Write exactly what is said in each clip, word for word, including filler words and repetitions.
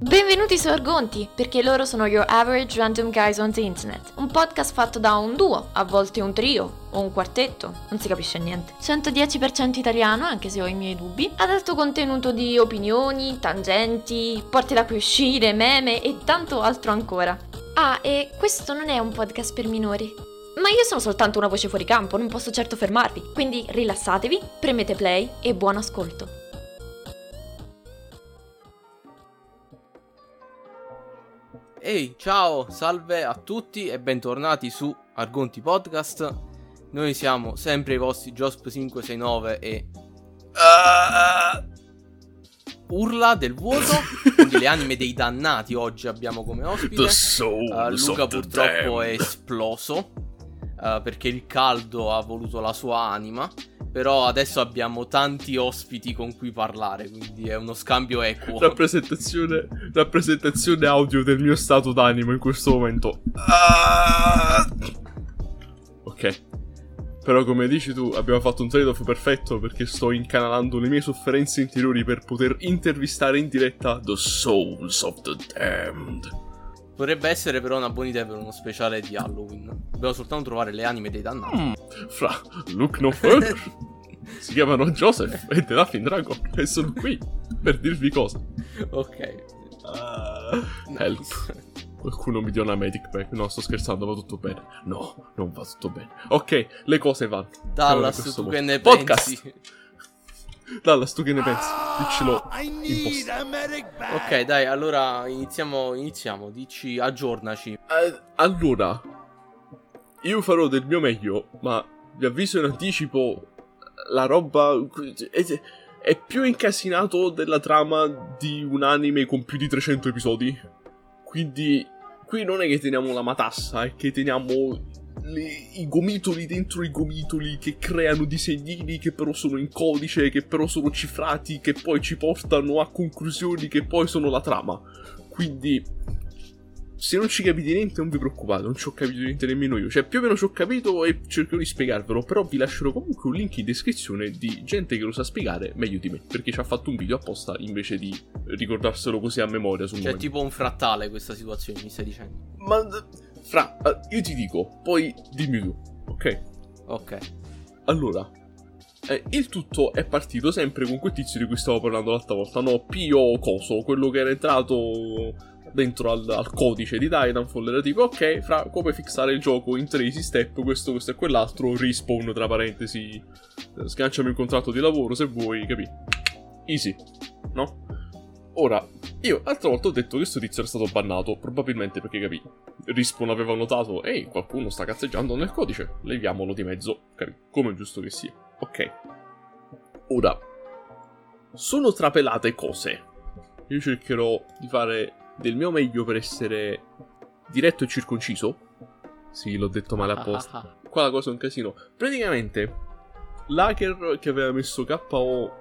Benvenuti su Argonti, perché loro sono Your Average Random Guys on the Internet, un podcast fatto da un duo, a volte un trio o un quartetto, non si capisce niente, cento dieci per cento italiano, anche se ho i miei dubbi, ad alto contenuto di opinioni, tangenti, porte da cui uscire, meme e tanto altro ancora. Ah, e questo non è un podcast per minori, ma io sono soltanto una voce fuori campo, non posso certo fermarvi, quindi rilassatevi, premete play e buon ascolto. Ehi, hey, ciao, salve a tutti e bentornati su Argonti Podcast. Noi siamo sempre i vostri Josp cinque sei nove e... Uh... Urla del vuoto, quindi le anime dei dannati oggi abbiamo come ospite. uh, Luca purtroppo è esploso uh, perché il caldo ha voluto la sua anima. Però adesso abbiamo tanti ospiti con cui parlare, quindi è uno scambio equo. Rappresentazione, rappresentazione audio del mio stato d'animo in questo momento. Ah! Ok. Però come dici tu, abbiamo fatto un trade-off perfetto perché sto incanalando le mie sofferenze interiori per poter intervistare in diretta The Souls of the Damned. Potrebbe essere però una buona idea per uno speciale di Halloween. Dobbiamo soltanto trovare le anime dei dannati. Mm, fra, look no further. Si chiamano Joseph e The Laughing Dragon e sono qui per dirvi cosa. Ok. uh, Help nice. Qualcuno mi dia una medic pack. No, sto scherzando, va tutto bene. No, non va tutto bene. Ok, le cose vanno. Dallas, allora, tu che ne podcast. pensi? Dallas, tu che ne pensi? Diccelo in posto. Ok, dai, allora iniziamo, iniziamo. Dici, aggiornaci. uh, Allora, io farò del mio meglio, ma vi avviso in anticipo, la roba è, è più incasinato della trama di un anime con più di trecento episodi. Quindi qui non è che teniamo la matassa, è che teniamo le, i gomitoli dentro i gomitoli, che creano disegnini che però sono in codice, che però sono cifrati, che poi ci portano a conclusioni che poi sono la trama. Quindi se non ci capite niente non vi preoccupate, non ci ho capito niente nemmeno io. Cioè più o meno ci ho capito e cercherò di spiegarvelo, però vi lascerò comunque un link in descrizione di gente che lo sa spiegare meglio di me, perché ci ha fatto un video apposta invece di ricordarselo così a memoria sul Cioè momento. Tipo un frattale questa situazione mi stai dicendo. Ma fra, io ti dico, poi dimmi tu, ok? Ok. Allora... Eh, il tutto è partito sempre con quel tizio di cui stavo parlando l'altra volta, no? Pio Coso, quello che era entrato dentro al, al codice di Titanfall, era tipo, ok, fra, come fixare il gioco in tre easy step, questo, questo e quell'altro, Respawn, tra parentesi, sganciami il contratto di lavoro se vuoi, capì? Easy, no? Ora, io l'altra volta ho detto che questo tizio era stato bannato, probabilmente perché, capì, Respawn aveva notato, ehi, qualcuno sta cazzeggiando nel codice, leviamolo di mezzo, capì? Come è giusto che sia. Ok, ora, sono trapelate cose. Io cercherò di fare del mio meglio per essere diretto e circonciso. Sì, l'ho detto male apposta. Qua la cosa è un casino. Praticamente, l'hacker che aveva messo K O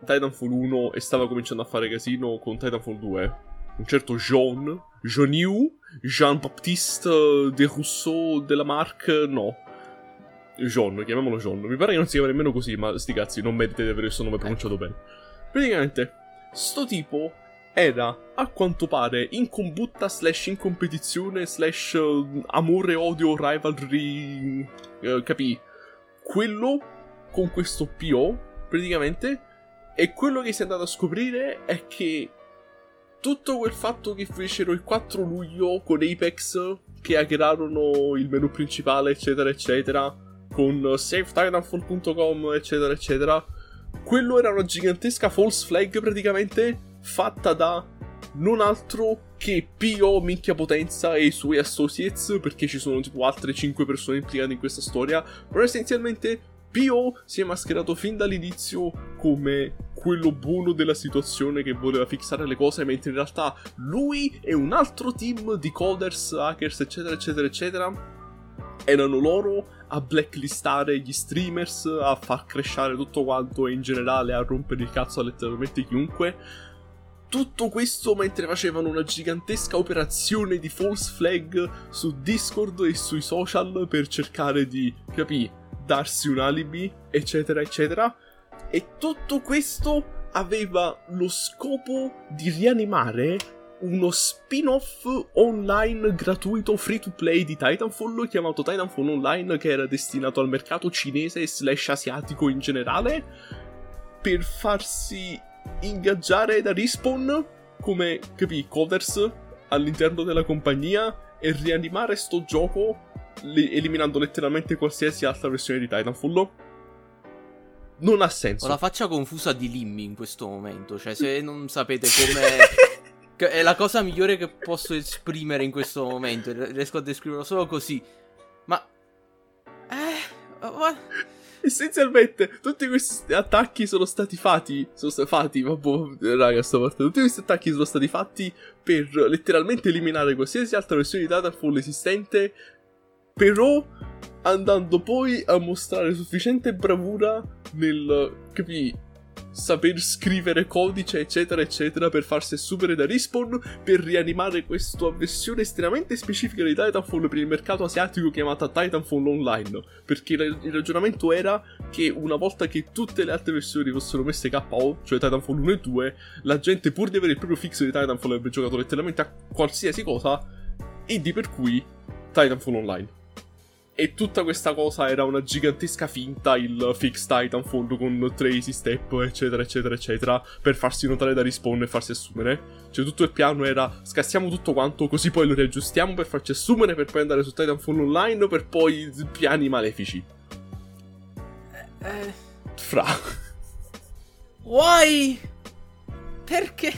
Titanfall uno e stava cominciando a fare casino con Titanfall due, un certo Jean, Jean-Yu, Jean-Baptiste De Rousseau della Marque, no. John, chiamiamolo John, mi pare che non si chiama nemmeno così, ma sti cazzi, non merita di avere il suo nome pronunciato bene. Praticamente, sto tipo era, a quanto pare, in combutta, slash in competizione, slash uh, amore, odio, rivalry, uh, capì? Quello con questo P O, praticamente, e quello che si è andato a scoprire è che tutto quel fatto che fecero il quattro luglio con Apex, che hackerarono il menu principale, eccetera, eccetera, con save titanfall punto com, eccetera, eccetera, quello era una gigantesca false flag praticamente fatta da non altro che Pio minchia potenza e i suoi associates, perché ci sono tipo altre cinque persone implicate in questa storia, però essenzialmente Pio si è mascherato fin dall'inizio come quello buono della situazione che voleva fixare le cose, mentre in realtà lui e un altro team di coders, hackers, eccetera, eccetera, eccetera, erano loro a blacklistare gli streamers, a far crashare tutto quanto e in generale a rompere il cazzo a letteralmente chiunque. Tutto questo mentre facevano una gigantesca operazione di false flag su Discord e sui social per cercare di, capì, darsi un alibi, eccetera, eccetera. E tutto questo aveva lo scopo di rianimare uno spin-off online gratuito free to play di Titanfall chiamato Titanfall Online, che era destinato al mercato cinese slash asiatico in generale, per farsi ingaggiare da Respawn come, capì, covers all'interno della compagnia e rianimare sto gioco le- eliminando letteralmente qualsiasi altra versione di Titanfall. Non ha senso. Ho la faccia confusa di Limmy in questo momento, cioè se non sapete come... È la cosa migliore che posso esprimere in questo momento. Riesco a descriverlo solo così. Ma eh, what? Essenzialmente tutti questi attacchi sono stati fatti. Sono stati fatti vabbò, raga, sta parte. Tutti questi attacchi sono stati fatti per letteralmente eliminare qualsiasi altra versione di Titanfall esistente, però andando poi a mostrare sufficiente bravura nel, capì, saper scrivere codice eccetera eccetera per farsi assumere da Respawn per rianimare questa versione estremamente specifica di Titanfall per il mercato asiatico chiamata Titanfall Online, perché il ragionamento era che una volta che tutte le altre versioni fossero messe K O, cioè Titanfall uno e due, la gente pur di avere il proprio fix di Titanfall avrebbe giocato letteralmente a qualsiasi cosa, e di per cui Titanfall Online. E tutta questa cosa era una gigantesca finta, il fix Titanfall con tre easy step, eccetera, eccetera, eccetera, per farsi notare da Respawn e farsi assumere. Cioè tutto il piano era, scassiamo tutto quanto, così poi lo riaggiustiamo per farci assumere, per poi andare su Titanfall Online, per poi piani malefici. Eh... Fra... Why? Perché?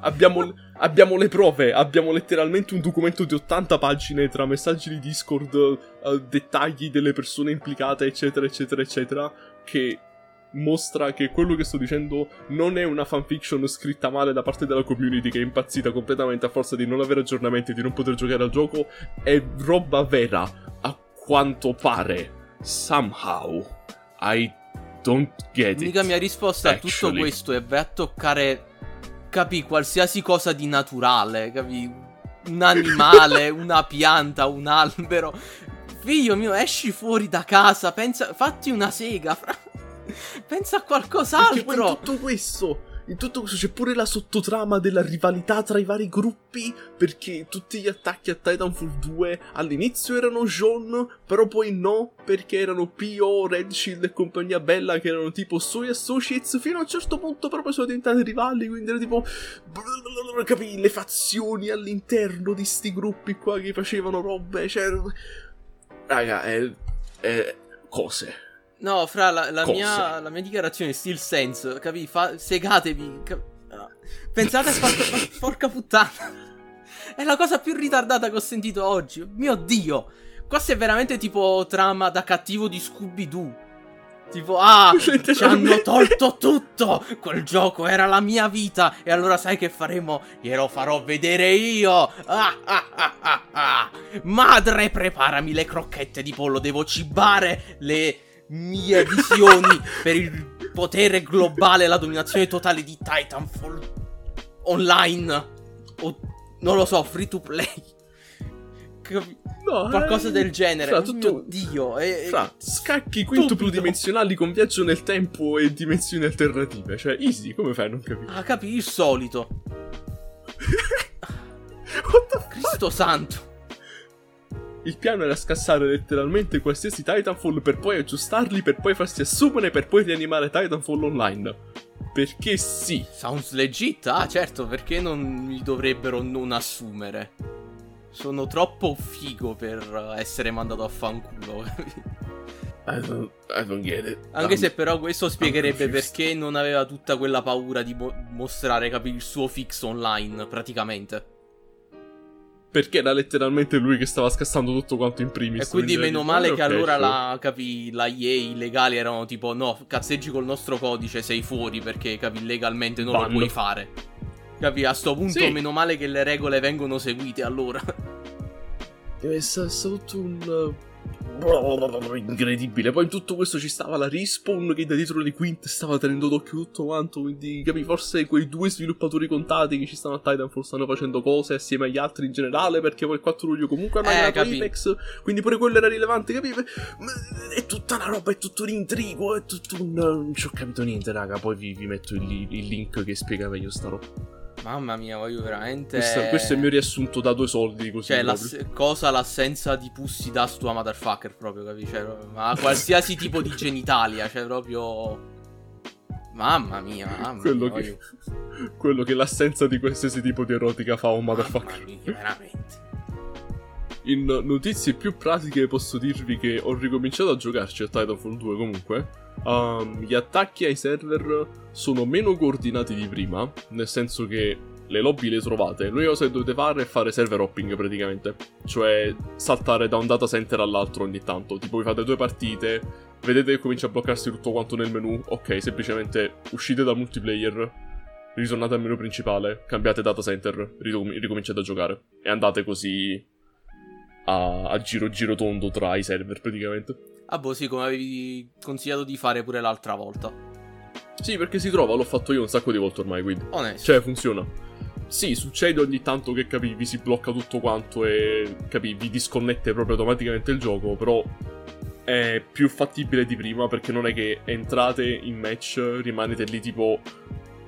Abbiamo... Abbiamo le prove, abbiamo letteralmente un documento di ottanta pagine tra messaggi di Discord, uh, dettagli delle persone implicate, eccetera, eccetera, eccetera, che mostra che quello che sto dicendo non è una fanfiction scritta male da parte della community che è impazzita completamente a forza di non avere aggiornamenti, di non poter giocare al gioco, è roba vera, a quanto pare. Somehow, I don't get it. L'unica mia risposta actually. A tutto questo è vai a toccare... Capì, qualsiasi cosa di naturale, capì? Un animale, una pianta, un albero. Figlio mio, esci fuori da casa, pensa, fatti una sega, fra... pensa a qualcos'altro. Perché in tutto questo, in tutto questo c'è pure la sottotrama della rivalità tra i vari gruppi, perché tutti gli attacchi a Titanfall due all'inizio erano John, però poi no, perché erano Pio, Red Shield e compagnia bella, che erano tipo suoi associates, fino a un certo punto proprio sono diventati rivali, quindi era tipo, capì, le fazioni all'interno di sti gruppi qua che facevano robe, cioè, raga, è, è cose. No, fra la, la, mia, la mia dichiarazione still sense, capì? Fa, segatevi, cap- pensate a far... porca puttana. È la cosa più ritardata che ho sentito oggi. Mio Dio, questo è veramente tipo trama da cattivo di Scooby-Doo. Tipo, ah, ci hanno tolto tutto, quel gioco era la mia vita, e allora sai che faremo? Glielo farò vedere io. ah, ah, ah, ah, ah. Madre, preparami le crocchette di pollo, devo cibare le... mie visioni per il potere globale e la dominazione totale di Titanfall Online o non lo so, free to play, Cap- no, qualcosa eh, del genere. Fra, tutto, mio Dio, eh, fra scacchi quintuplodimensionali con viaggio nel tempo e dimensioni alternative, cioè easy, come fai a non capire? Ah, capì, il solito. Cristo santo. Il piano era scassare letteralmente qualsiasi Titanfall per poi aggiustarli, per poi farsi assumere, per poi rianimare Titanfall Online. Perché sì. Sounds legit, ah certo, perché non mi dovrebbero non assumere? Sono troppo figo per essere mandato a fanculo. I don't, I don't get it. Anche I'm, se però questo spiegherebbe perché non aveva tutta quella paura di mo- mostrare, capì, il suo fix online praticamente. Perché era letteralmente lui che stava scassando tutto quanto in primis. E quindi meno male che allora la, capì, la E A, i legali erano tipo, no, cazzeggi col nostro codice, sei fuori, perché, capì, legalmente non Ban. Lo puoi fare. Capì, a sto punto sì. Meno male che le regole vengono seguite allora. Deve essere tutto un... incredibile. Poi in tutto questo ci stava la Respawn che da dietro le quinte stava tenendo d'occhio tutto quanto, quindi capi, forse quei due sviluppatori contati che ci stanno a Titanfall stanno facendo cose assieme agli altri in generale, perché poi il quattro luglio comunque hanno creato eh, Apex, quindi pure quello era rilevante, capi? È tutta una roba, è tutto un intrigo, è tutto un... non ci ho capito niente, raga, poi vi, vi metto il, il link che spiega meglio sta roba. Mamma mia, voglio veramente. Questo, questo è il mio riassunto da due soldi. Così cioè, l'ass- cosa l'assenza di pussi da tua motherfucker, proprio, capisci? Cioè, ma qualsiasi tipo di genitalia, cioè, proprio. Mamma mia, mamma quello mia. Che, voglio... quello che l'assenza di qualsiasi tipo di erotica fa un motherfucker. Mamma mia, veramente. In notizie più pratiche posso dirvi che ho ricominciato a giocarci a Titanfall due comunque. Um, gli attacchi ai server sono meno coordinati di prima, nel senso che le lobby le trovate. L'unica cosa che dovete fare è fare server hopping praticamente, cioè saltare da un data center all'altro ogni tanto. Tipo vi fate due partite, vedete che comincia a bloccarsi tutto quanto nel menu. Ok, semplicemente uscite dal multiplayer, ritornate al menu principale, cambiate data center, ricom- ricominciate a giocare e andate così... A, a giro giro tondo tra i server praticamente. Ah boh, sì, come avevi consigliato di fare pure l'altra volta. Sì, perché si trova, l'ho fatto io un sacco di volte ormai, quindi onesto. Cioè funziona. Sì, succede ogni tanto che capivi si blocca tutto quanto e capivi disconnette proprio automaticamente il gioco, però è più fattibile di prima perché non è che entrate in match, rimanete lì tipo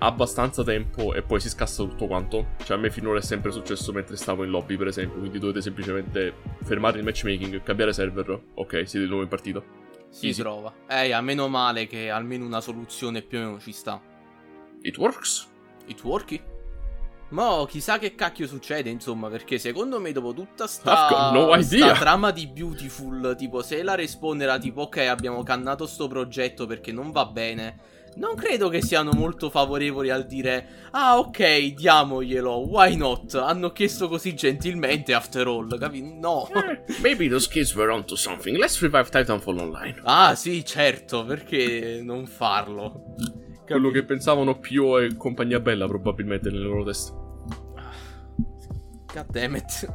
abbastanza tempo e poi si scassa tutto quanto. Cioè a me finora è sempre successo mentre stavo in lobby per esempio, quindi dovete semplicemente fermare il matchmaking, cambiare server, ok, siete di nuovo in partita. Si Easy. Trova eh, a meno male che almeno una soluzione più o meno ci sta. It works. It worky. Mo chissà che cacchio succede insomma, perché secondo me dopo tutta sta, no sta trama di Beautiful, tipo se la Respawn era tipo ok abbiamo cannato sto progetto perché non va bene, non credo che siano molto favorevoli al dire ah ok diamoglielo, why not, hanno chiesto così gentilmente after all, capi? No eh, maybe those kids were onto something, let's revive Titanfall Online. Ah sì certo, perché non farlo, capi? Quello che pensavano Pio e compagnia bella probabilmente nelle loro teste. God damn it.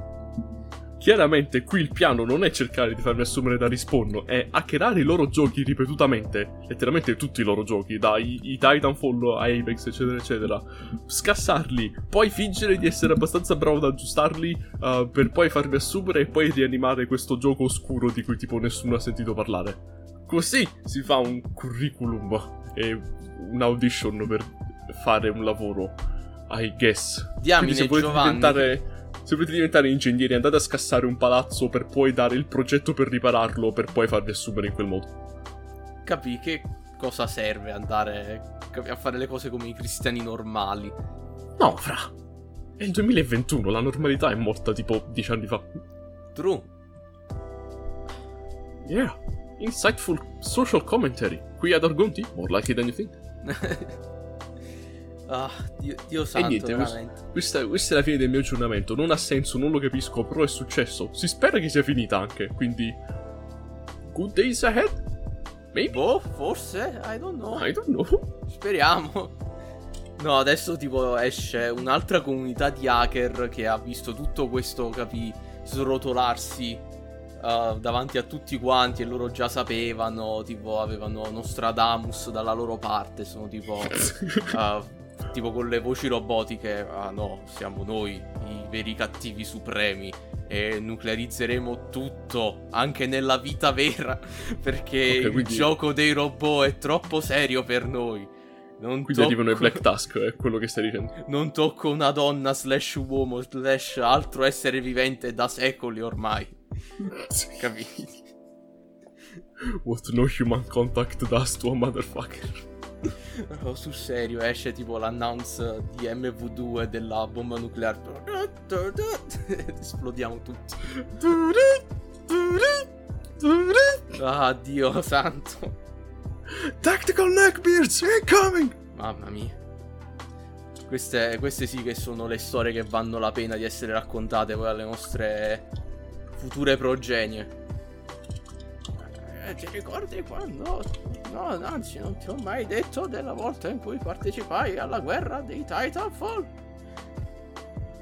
Chiaramente qui il piano non è cercare di farmi assumere da Respawn, è hackerare i loro giochi ripetutamente, letteralmente tutti i loro giochi, dai i Titanfall a Apex eccetera eccetera, scassarli, poi fingere di essere abbastanza bravo da aggiustarli uh, per poi farmi assumere e poi rianimare questo gioco oscuro di cui tipo nessuno ha sentito parlare. Così si fa un curriculum e un'audition per fare un lavoro, I guess. Diamine, quindi se volete Giovanni diventare... Se volete diventare ingegneri andate a scassare un palazzo per poi dare il progetto per ripararlo, per poi farvi assumere in quel modo. Capì che cosa serve andare a fare le cose come i cristiani normali? No, fra. È il duemilaventuno, la normalità è morta tipo dieci anni fa. True. Yeah, insightful social commentary. Qui ad Argonti, more like it than you think. Ah, Dio, Dio santo, e niente, veramente. Questa, questa è la fine del mio aggiornamento. Non ha senso, non lo capisco, però è successo. Si spera che sia finita anche, quindi good days ahead? Maybe? Boh, forse, I don't know I don't know speriamo. No, adesso tipo esce un'altra comunità di hacker che ha visto tutto questo, capi, srotolarsi uh, davanti a tutti quanti. E loro già sapevano, tipo avevano Nostradamus dalla loro parte. Sono tipo... Uh, tipo con le voci robotiche, ah no, siamo noi i veri cattivi supremi e nuclearizzeremo tutto anche nella vita vera perché okay, il quindi... gioco dei robot è troppo serio per noi. Non quindi tocco... arrivano i Black Tusk, è quello che stai dicendo. Non tocco una donna slash uomo slash altro essere vivente da secoli ormai. Capiti? What no human contact does to a motherfucker. Oh, sul serio esce tipo l'announce di M V due della bomba nucleare. Esplodiamo tutti. Ah, Dio santo. Tactical neckbeards incoming. Mamma mia. Queste, queste sì che sono le storie che vanno la pena di essere raccontate poi alle nostre future progenie. Ti ricordi quando? No, anzi, non ti ho mai detto della volta in cui partecipai alla guerra dei Titanfall.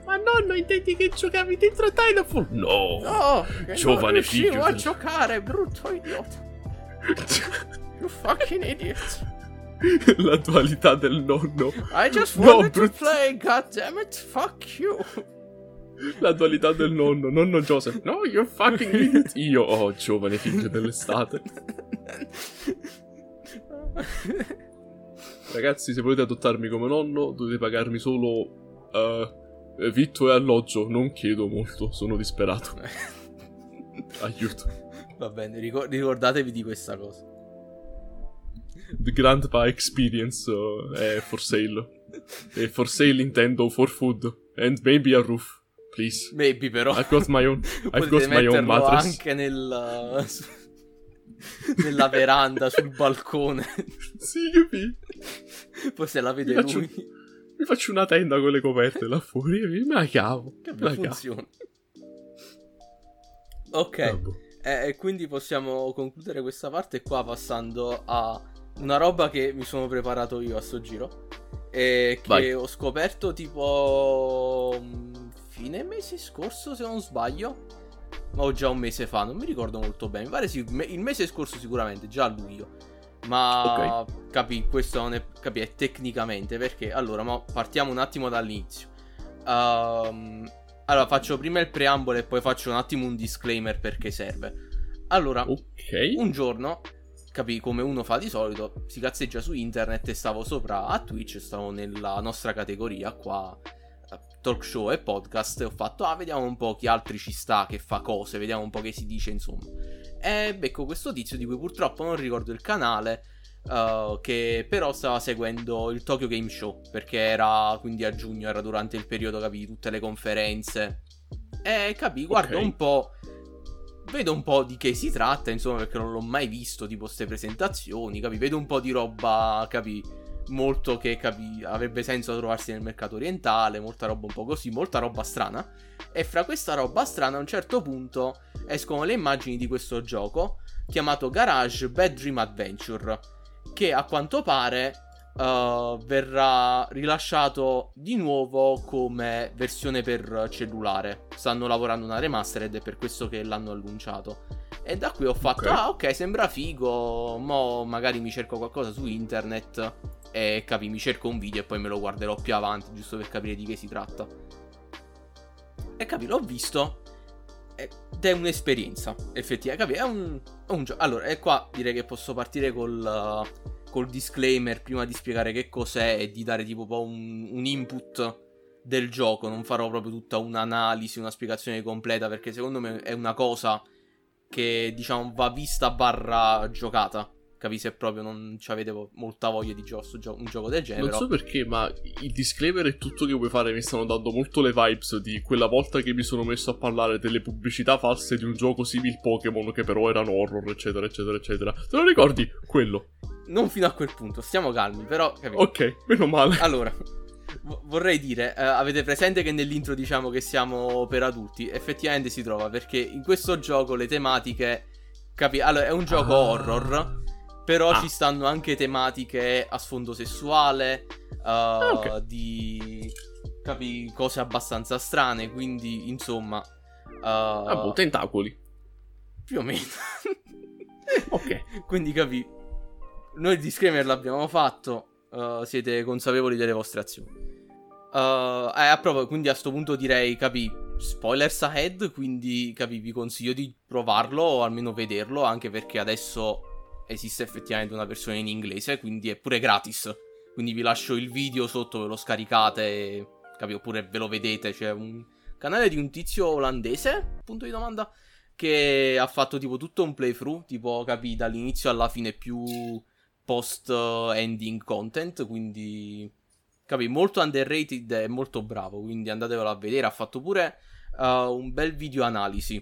Ma nonno, intendi che giocavi dentro Titanfall? No, no, giovane figlio. Non riuscivo a giocare, brutto idiota. You fucking idiot. La dualità del nonno. I just wanted no, brut... to play, goddammit, fuck you. La dualità del nonno, nonno Joseph. No, you fucking idiot. Io, oh, giovane figlio dell'estate. Ragazzi, se volete adottarmi come nonno, dovete pagarmi solo uh, vitto e alloggio, non chiedo molto, sono disperato. Aiuto. Va bene, ricor- ricordatevi di questa cosa. The Grandpa Experience uh, è for sale. E for sale intendo for food and maybe a roof. Please. Maybe però. I've got my own. I've got my own mattress. Anche nella su, nella veranda, sul balcone. Sì, capì. Poi se la vede mi lui. Faccio, mi faccio una tenda con le coperte là fuori e me la cavo. Che bella funzione. Ok. E eh, quindi possiamo concludere questa parte qua passando a una roba che mi sono preparato io a sto giro e che Vai. ho scoperto tipo fine mese scorso, se non sbaglio, o già un mese fa, non mi ricordo molto bene, mi pare sì, il mese scorso sicuramente, già a luglio. Ma okay. capì, questo non è, capì, è tecnicamente perché, allora, ma partiamo un attimo dall'inizio. Um, allora, faccio prima il preambolo e poi faccio un attimo un disclaimer perché serve. Allora, okay. un giorno, capì, come uno fa di solito, si cazzeggia su internet e stavo sopra a Twitch, stavo nella nostra categoria qua, talk show e podcast, e ho fatto ah vediamo un po' chi altri ci sta che fa cose, vediamo un po' che si dice, insomma, e becco questo tizio di cui purtroppo non ricordo il canale, uh, che però stava seguendo il Tokyo Game Show, perché era quindi a giugno, era durante il periodo, capì, tutte le conferenze, e capì, guardo okay. un po', vedo un po' di che si tratta, insomma, perché non l'ho mai visto tipo ste presentazioni, capì, vedo un po' di roba, capì, molto che capì, avrebbe senso trovarsi nel mercato orientale, molta roba un po' così, molta roba strana. E fra questa roba strana a un certo punto escono le immagini di questo gioco chiamato Garage Bad Dream Adventure, che a quanto pare uh, verrà rilasciato di nuovo come versione per cellulare. Stanno lavorando una remastered ed è per questo che l'hanno annunciato. E da qui ho fatto okay. ah ok, sembra figo, mo magari mi cerco qualcosa su internet e capi, mi cerco un video e poi me lo guarderò più avanti, giusto per capire di che si tratta. E capi, l'ho visto ed è un'esperienza effettiva, capi, è un, un gioco. Allora, e qua direi che posso partire col, uh, col disclaimer prima di spiegare che cos'è e di dare tipo un po' un, un input del gioco. Non farò proprio tutta un'analisi, una spiegazione completa, perché secondo me è una cosa che diciamo va vista barra giocata, capi, se proprio non ci avete molta voglia di giocare su un gioco del genere. Non so perché, ma il disclaimer è tutto che vuoi fare. Mi stanno dando molto le vibes di quella volta che mi sono messo a parlare delle pubblicità false di un gioco simil Pokémon, che però erano horror, eccetera eccetera eccetera. Te lo ricordi? Quello. Non fino a quel punto, stiamo calmi, però capito. Ok, meno male. Allora, vorrei dire, eh, avete presente che nell'intro diciamo che siamo per adulti? Effettivamente si trova, perché in questo gioco le tematiche, capi, allora è un gioco ah. horror, però ah. ci stanno anche tematiche a sfondo sessuale, uh, ah, okay. di, capi, cose abbastanza strane, quindi insomma uh, ah, boh, tentacoli più o meno. Ok, quindi capi, noi il disclaimer l'abbiamo fatto. Uh, siete consapevoli delle vostre azioni. Uh, eh, proprio, quindi a sto punto direi, capi, spoilers ahead, quindi capi, vi consiglio di provarlo o almeno vederlo, anche perché adesso esiste effettivamente una versione in inglese, quindi è pure gratis. Quindi vi lascio il video sotto, ve lo scaricate, capi, oppure ve lo vedete. C'è un canale di un tizio olandese, punto di domanda, che ha fatto tipo tutto un playthrough, tipo capi, dall'inizio alla fine più post ending content, quindi capi, molto underrated e molto bravo, quindi andatevelo a vedere. Ha fatto pure uh, un bel video analisi,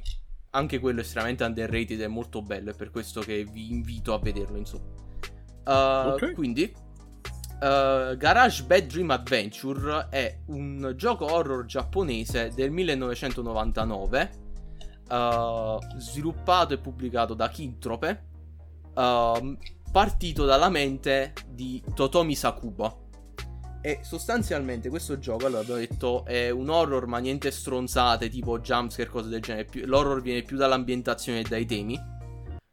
anche quello estremamente underrated e molto bello, è per questo che vi invito a vederlo, insomma. uh, okay. Quindi uh, Garage Bad Dream Adventure è un gioco horror giapponese del millenovecentonovantanove, uh, sviluppato e pubblicato da Kintrope, uh, partito dalla mente di Tomomi Sakuba. E sostanzialmente questo gioco, allora abbiamo detto, è un horror ma niente stronzate tipo jumpscare, cose del genere. L'horror viene più dall'ambientazione e dai temi. uh,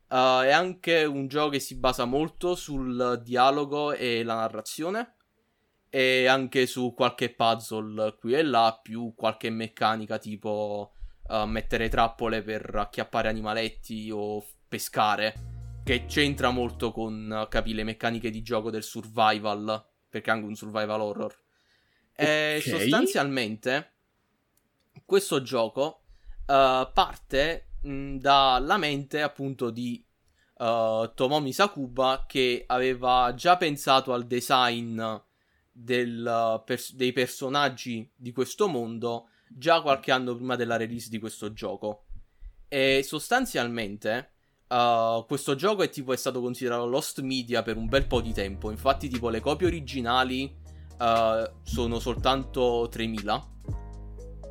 È anche un gioco che si basa molto sul dialogo e la narrazione, e anche su qualche puzzle qui e là, più qualche meccanica tipo uh, mettere trappole per acchiappare animaletti o pescare, che c'entra molto con, capi, le meccaniche di gioco del survival, perché è anche un survival horror. Okay. E sostanzialmente questo gioco uh, parte mh, dalla mente appunto di uh, Tomomi Sakuba, che aveva già pensato al design del, uh, pers- dei personaggi di questo mondo già qualche anno prima della release di questo gioco. E sostanzialmente uh, questo gioco è tipo è stato considerato lost media per un bel po' di tempo. Infatti tipo le copie originali uh, sono soltanto tremila,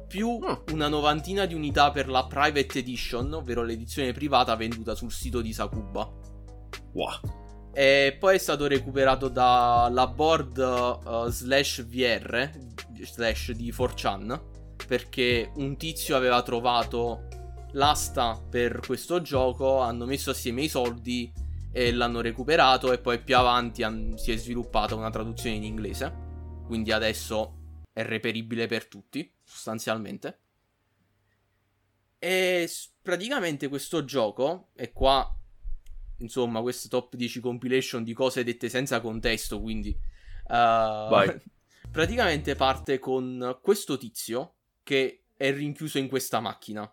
più una novantina di unità per la private edition, ovvero l'edizione privata venduta sul sito di Sakuba. Wow. E poi è stato recuperato dalla board uh, slash V R slash di four chan, perché un tizio aveva trovato l'asta per questo gioco, hanno messo assieme i soldi e l'hanno recuperato, e poi più avanti han- si è sviluppata una traduzione in inglese, quindi adesso è reperibile per tutti sostanzialmente. E s- praticamente questo gioco, e qua insomma queste top dieci compilation di cose dette senza contesto, quindi uh, praticamente parte con questo tizio che è rinchiuso in questa macchina,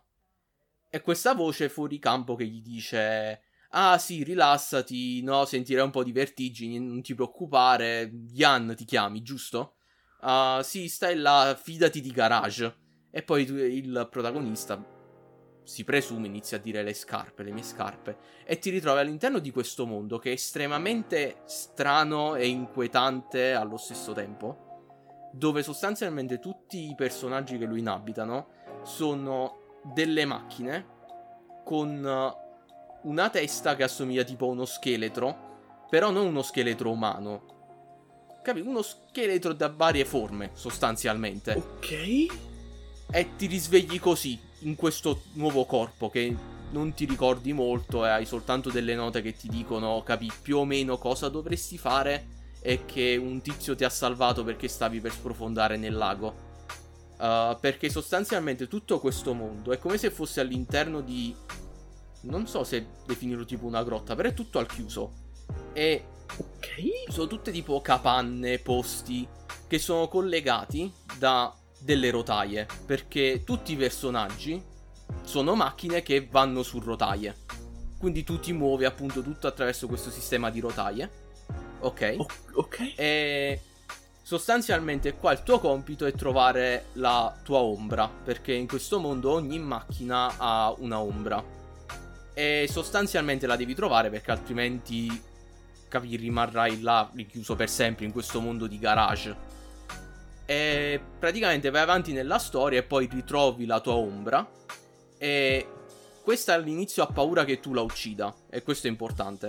e questa voce fuori campo che gli dice: ah sì, rilassati, no, sentirai un po' di vertigini, non ti preoccupare, Jan ti chiami, giusto? Ah uh, sì, stai là, fidati di Garage. E poi tu, il protagonista, si presume, inizia a dire le scarpe, le mie scarpe, e ti ritrovi all'interno di questo mondo che è estremamente strano e inquietante allo stesso tempo, dove sostanzialmente tutti i personaggi che lo inabitano sono delle macchine con una testa che assomiglia tipo a uno scheletro, però non uno scheletro umano, capi? Uno scheletro da varie forme sostanzialmente. Ok. E ti risvegli così in questo nuovo corpo che non ti ricordi molto, e hai soltanto delle note che ti dicono, capi, più o meno cosa dovresti fare, e che un tizio ti ha salvato perché stavi per sprofondare nel lago. Uh, perché sostanzialmente tutto questo mondo è come se fosse all'interno di, non so se definirlo tipo una grotta, però è tutto al chiuso. E okay. Sono tutte tipo capanne, posti che sono collegati da delle rotaie, perché tutti i personaggi sono macchine che vanno su rotaie, quindi tu ti muovi appunto tutto attraverso questo sistema di rotaie. Ok, o- ok. E sostanzialmente qua il tuo compito è trovare la tua ombra, perché in questo mondo ogni macchina ha una ombra, e sostanzialmente la devi trovare, perché altrimenti, capi, rimarrai là richiuso per sempre in questo mondo di Garage. E praticamente vai avanti nella storia e poi ritrovi la tua ombra, e questa all'inizio ha paura che tu la uccida, e questo è importante,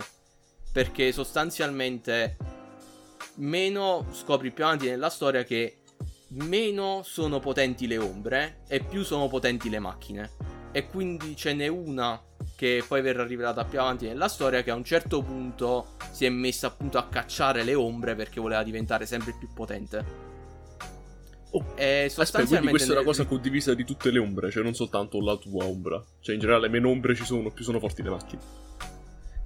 perché sostanzialmente meno scopri più avanti nella storia che meno sono potenti le ombre e più sono potenti le macchine, e quindi ce n'è una che poi verrà rivelata più avanti nella storia che a un certo punto si è messa appunto a cacciare le ombre perché voleva diventare sempre più potente. Oh, e sostanzialmente aspetta, quindi questa è una cosa condivisa di tutte le ombre, cioè non soltanto la tua ombra, cioè in generale meno ombre ci sono più sono forti le macchine.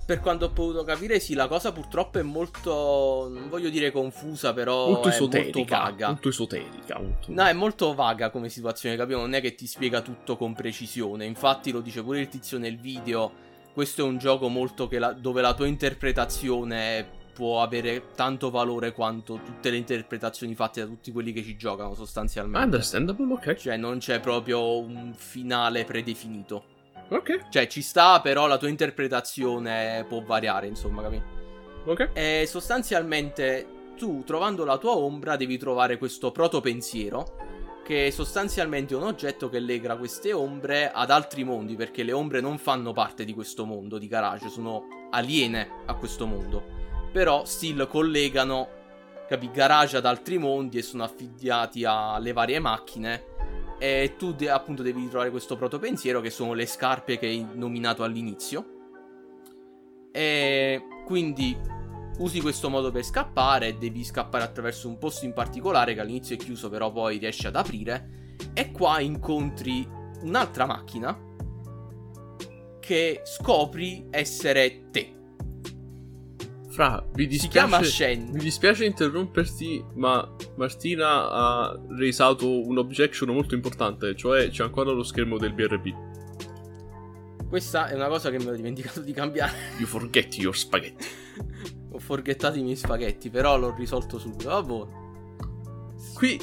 Per quanto ho potuto capire, sì, la cosa purtroppo è molto, non voglio dire confusa, però molto è molto vaga. Molto esoterica. Molto... No, è molto vaga come situazione, capito? Non è che ti spiega tutto con precisione. Infatti lo dice pure il tizio nel video, questo è un gioco molto che la... dove la tua interpretazione può avere tanto valore quanto tutte le interpretazioni fatte da tutti quelli che ci giocano sostanzialmente. Understandable, ok. Cioè non c'è proprio un finale predefinito. Okay. Cioè ci sta, però la tua interpretazione può variare, insomma, capi? Ok. E sostanzialmente tu, trovando la tua ombra, devi trovare questo protopensiero, che è sostanzialmente un oggetto che lega queste ombre ad altri mondi, perché le ombre non fanno parte di questo mondo di Garage, sono aliene a questo mondo, però still collegano, capi, Garage ad altri mondi e sono affiliati alle varie macchine. E tu de- appunto devi trovare questo protopensiero, che sono le scarpe che hai nominato all'inizio. E quindi usi questo modo per scappare. Devi scappare attraverso un posto in particolare che all'inizio è chiuso, però poi riesci ad aprire. E qua incontri un'altra macchina che scopri essere te. Fra, vi dispiace, si chiama Shen. Mi dispiace interromperti, ma Martina ha realizzato un'objection molto importante, cioè c'è ancora lo schermo del B R B. Questa è una cosa che mi ho dimenticato di cambiare. You forget your spaghetti. Ho forgettato i miei spaghetti, però l'ho risolto subito. Vabbè. Qui,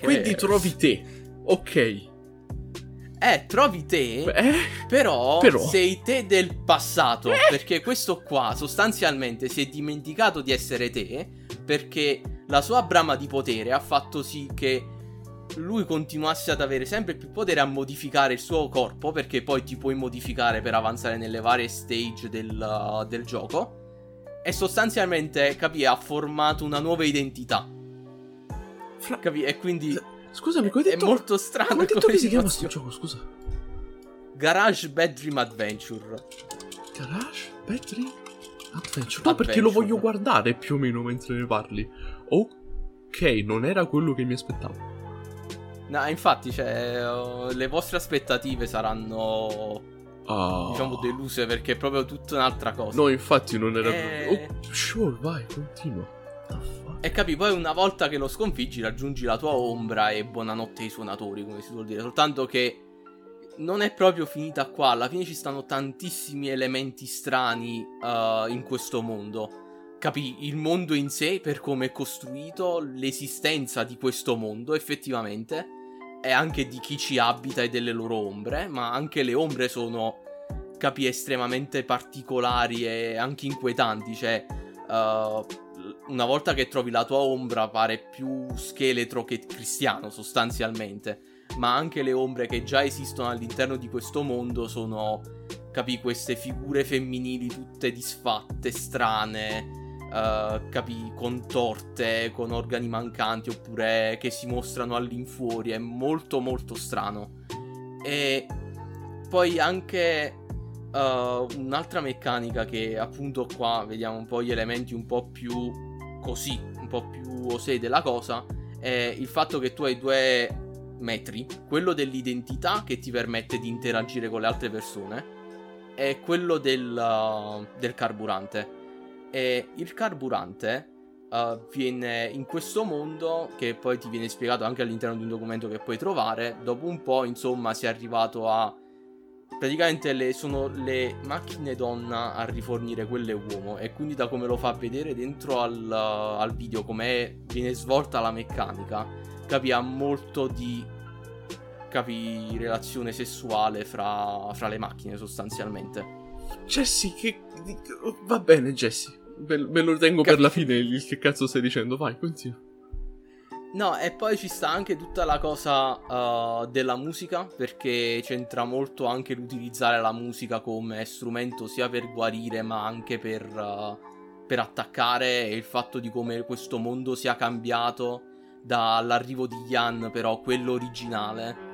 quindi trovi te. Ok. Eh, trovi te, eh, però, però sei te del passato, eh. Perché questo qua sostanzialmente si è dimenticato di essere te, perché la sua brama di potere ha fatto sì che lui continuasse ad avere sempre più potere a modificare il suo corpo, perché poi ti puoi modificare per avanzare nelle varie stage del, uh, del gioco. E sostanzialmente, capì, ha formato una nuova identità. Fra... Capì? E quindi... Scusami, come hai detto? È molto strano. Come hai detto che si chiama questo gioco, scusa? Garage Bad Dream Adventure. Garage Bad Dream Adventure? No, Adventure. Perché lo voglio guardare più o meno mentre ne parli. Ok, non era quello che mi aspettavo. No, infatti, cioè, uh, le vostre aspettative saranno, oh, diciamo, deluse, perché è proprio tutta un'altra cosa. No, infatti non era... E... Oh, sure, vai, continua. E capi, poi una volta che lo sconfiggi raggiungi la tua ombra e buonanotte ai suonatori, come si vuol dire. Soltanto che non è proprio finita qua, alla fine ci stanno tantissimi elementi strani uh, in questo mondo. Capì, il mondo in sé, per come è costruito, l'esistenza di questo mondo effettivamente... E anche di chi ci abita e delle loro ombre, ma anche le ombre sono, capi, estremamente particolari e anche inquietanti. Cioè, uh, una volta che trovi la tua ombra pare più scheletro che cristiano sostanzialmente, ma anche le ombre che già esistono all'interno di questo mondo sono, capi, queste figure femminili tutte disfatte, strane... Uh, capì, contorte, con organi mancanti, oppure che si mostrano all'infuori. È molto molto strano. E poi anche uh, un'altra meccanica che appunto qua vediamo un po' gli elementi un po' più così, un po' più osè della cosa, è il fatto che tu hai due metri: quello dell'identità, che ti permette di interagire con le altre persone, e quello del, uh, del carburante. E il carburante uh, viene in questo mondo, che poi ti viene spiegato anche all'interno di un documento che puoi trovare. Dopo un po', insomma, si è arrivato a... Praticamente le, sono le macchine donna a rifornire quelle uomo. E quindi, da come lo fa vedere dentro al, uh, al video, come viene svolta la meccanica, capì, ha molto di, capì, relazione sessuale fra, fra le macchine sostanzialmente. Jesse, che... Va bene, Jesse, me lo tengo Cap- per la fine il che cazzo stai dicendo, vai, continua. No, e poi ci sta anche tutta la cosa uh, della musica, perché c'entra molto anche l'utilizzare la musica come strumento sia per guarire ma anche per, uh, per attaccare, e il fatto di come questo mondo sia cambiato dall'arrivo di Yan, però quello originale.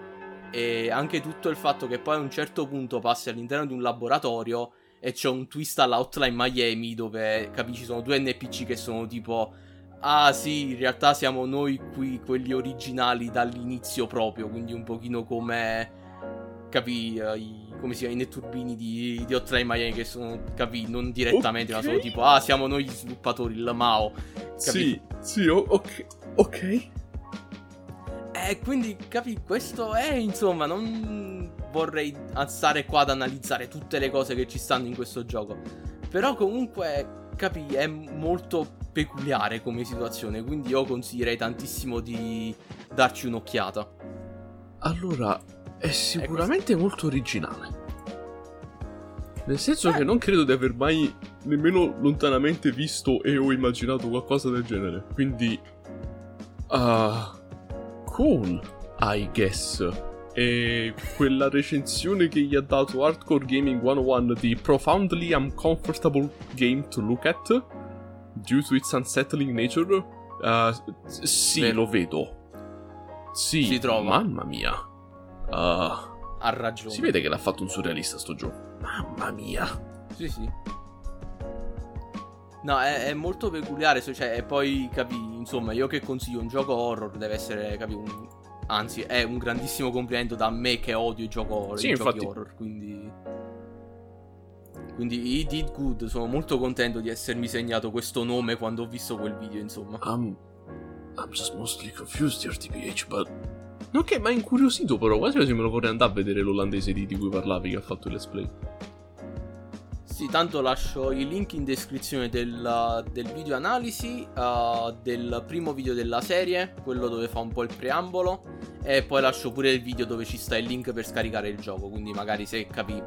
E anche tutto il fatto che poi a un certo punto passi all'interno di un laboratorio e c'è un twist alla Hotline Miami, dove, capisci, sono due N P C che sono tipo: ah sì, in realtà siamo noi qui, quelli originali dall'inizio proprio. Quindi un pochino come, capi, i, come si chiama, i netturbini di, di Hotline Miami, che sono, capi, non direttamente, okay, ma sono tipo: ah, siamo noi gli sviluppatori, il Mao, capi? Sì, sì, ok, ok. E quindi, capi, questo è, insomma, non vorrei stare qua ad analizzare tutte le cose che ci stanno in questo gioco, però comunque, capi, è molto peculiare come situazione, quindi io consiglierei tantissimo di darci un'occhiata. Allora, è sicuramente è molto originale, nel senso eh. che non credo di aver mai nemmeno lontanamente visto e o immaginato qualcosa del genere, quindi... Ah... Uh... Cool, I guess. E quella recensione che gli ha dato Hardcore Gaming centouno di profoundly uncomfortable game to look at due to its unsettling nature. Uh, sì, Vero. Lo vedo. Sì, si trova. Mamma mia. Uh, ha ragione. Si vede che l'ha fatto un surrealista sto gioco. Mamma mia. Sì, sì. No, è, è molto peculiare, cioè, e poi, capi, insomma, io che consiglio un gioco horror deve essere, capi, un... anzi, è un grandissimo complimento da me che odio i giochi horror, sì, i giochi horror, quindi... Quindi i Did Good sono molto contento di essermi segnato questo nome quando ho visto quel video, insomma. I'm, I'm just mostly confused, R T B H, but... Ok, ma incuriosito però, quasi quasi me lo vorrei andare a vedere l'olandese di, di cui parlavi, che ha fatto il let's play. Sì, tanto lascio i link in descrizione del, del video analisi, uh, del primo video della serie, quello dove fa un po' il preambolo, e poi lascio pure il video dove ci sta il link per scaricare il gioco, quindi magari se capi...